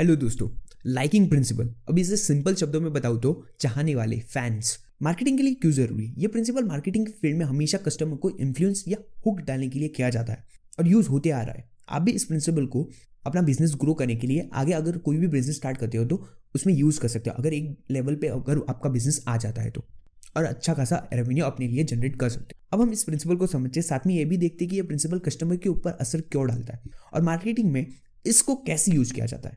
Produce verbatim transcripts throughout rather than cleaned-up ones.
Hello दोस्तों, liking principal अभी इसे सिंपल शब्दों में बताऊं तो चाहने वाले, फैंस। मार्केटिंग के लिए क्यों जरूरी है? ये प्रिंसिपल मार्केटिंग के फील्ड में हमेशा कस्टमर को इन्फ्लुएंस या हुक डालने के लिए किया जाता है और यूज होते आ रहा है। आप भी इस प्रिंसिपल को अपना बिजनेस ग्रो करने के लिए आगे अगर कोई भी बिजनेस स्टार्ट करते हो तो उसमें यूज कर सकते हो। अगर एक लेवल पे अगर आपका बिजनेस आ जाता है तो और अच्छा खासा रेवेन्यू अपने लिए जनरेट कर सकते हैं। अब हम इस प्रिंसिपल को समझते, साथ में ये भी देखते कि ये प्रिंसिपल कस्टमर के ऊपर असर क्यों डालता है और मार्केटिंग में इसको कैसे यूज किया जाता है।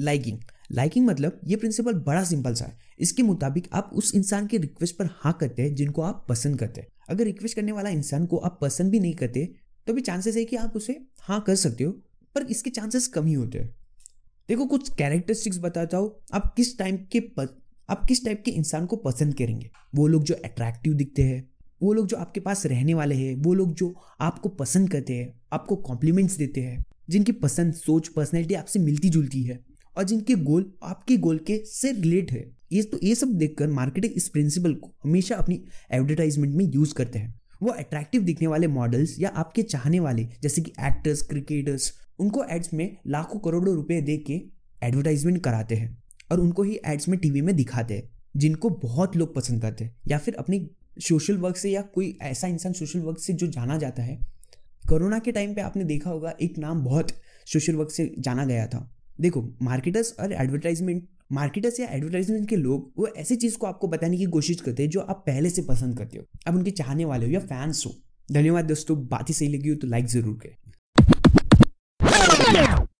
लाइकिंग लाइकिंग मतलब ये प्रिंसिपल बड़ा सिंपल सा है। इसके मुताबिक आप उस इंसान के रिक्वेस्ट पर हाँ करते हैं जिनको आप पसंद करते हैं। अगर रिक्वेस्ट करने वाला इंसान को आप पसंद भी नहीं करते तो भी चांसेस है कि आप उसे हाँ कर सकते हो, पर इसके चांसेस कम ही होते हैं। देखो, कुछ कैरेक्टरिस्टिक्स बताता हूँ। आप किस टाइप के प... आप किस टाइप के इंसान को पसंद करेंगे? वो लोग जो अट्रैक्टिव दिखते हैं, वो लोग जो आपके पास रहने वाले हैं, वो लोग जो आपको पसंद करते हैं, आपको कॉम्प्लीमेंट्स देते हैं, जिनकी पसंद, सोच, पर्सनैलिटी आपसे मिलती जुलती है और जिनके गोल आपके गोल के से रिलेट है। ये तो ये सब देखकर मार्केटिंग इस प्रिंसिपल को हमेशा अपनी एडवर्टाइजमेंट में यूज करते हैं। वो अट्रैक्टिव दिखने वाले मॉडल्स या आपके चाहने वाले जैसे कि एक्टर्स, क्रिकेटर्स, उनको एड्स में लाखों करोड़ों रुपए दे के एडवर्टाइजमेंट कराते हैं और उनको ही एड्स में टीवी में दिखाते हैं, जिनको बहुत लोग पसंद करते हैं। या फिर अपने सोशल वर्क से या कोई ऐसा इंसान सोशल वर्क से जो जाना जाता है। कोरोना के टाइम पे आपने देखा होगा एक नाम बहुत सोशल वर्क से जाना गया था। देखो, मार्केटर्स और एडवर्टाइजमेंट मार्केटर्स या एडवर्टाइजमेंट के लोग वो ऐसी चीज़ को आपको बताने की कोशिश करते हैं जो आप पहले से पसंद करते हो, आप उनके चाहने वाले हो या फैंस हो। धन्यवाद दोस्तों, बात ही सही लगी हो तो लाइक ज़रूर करें।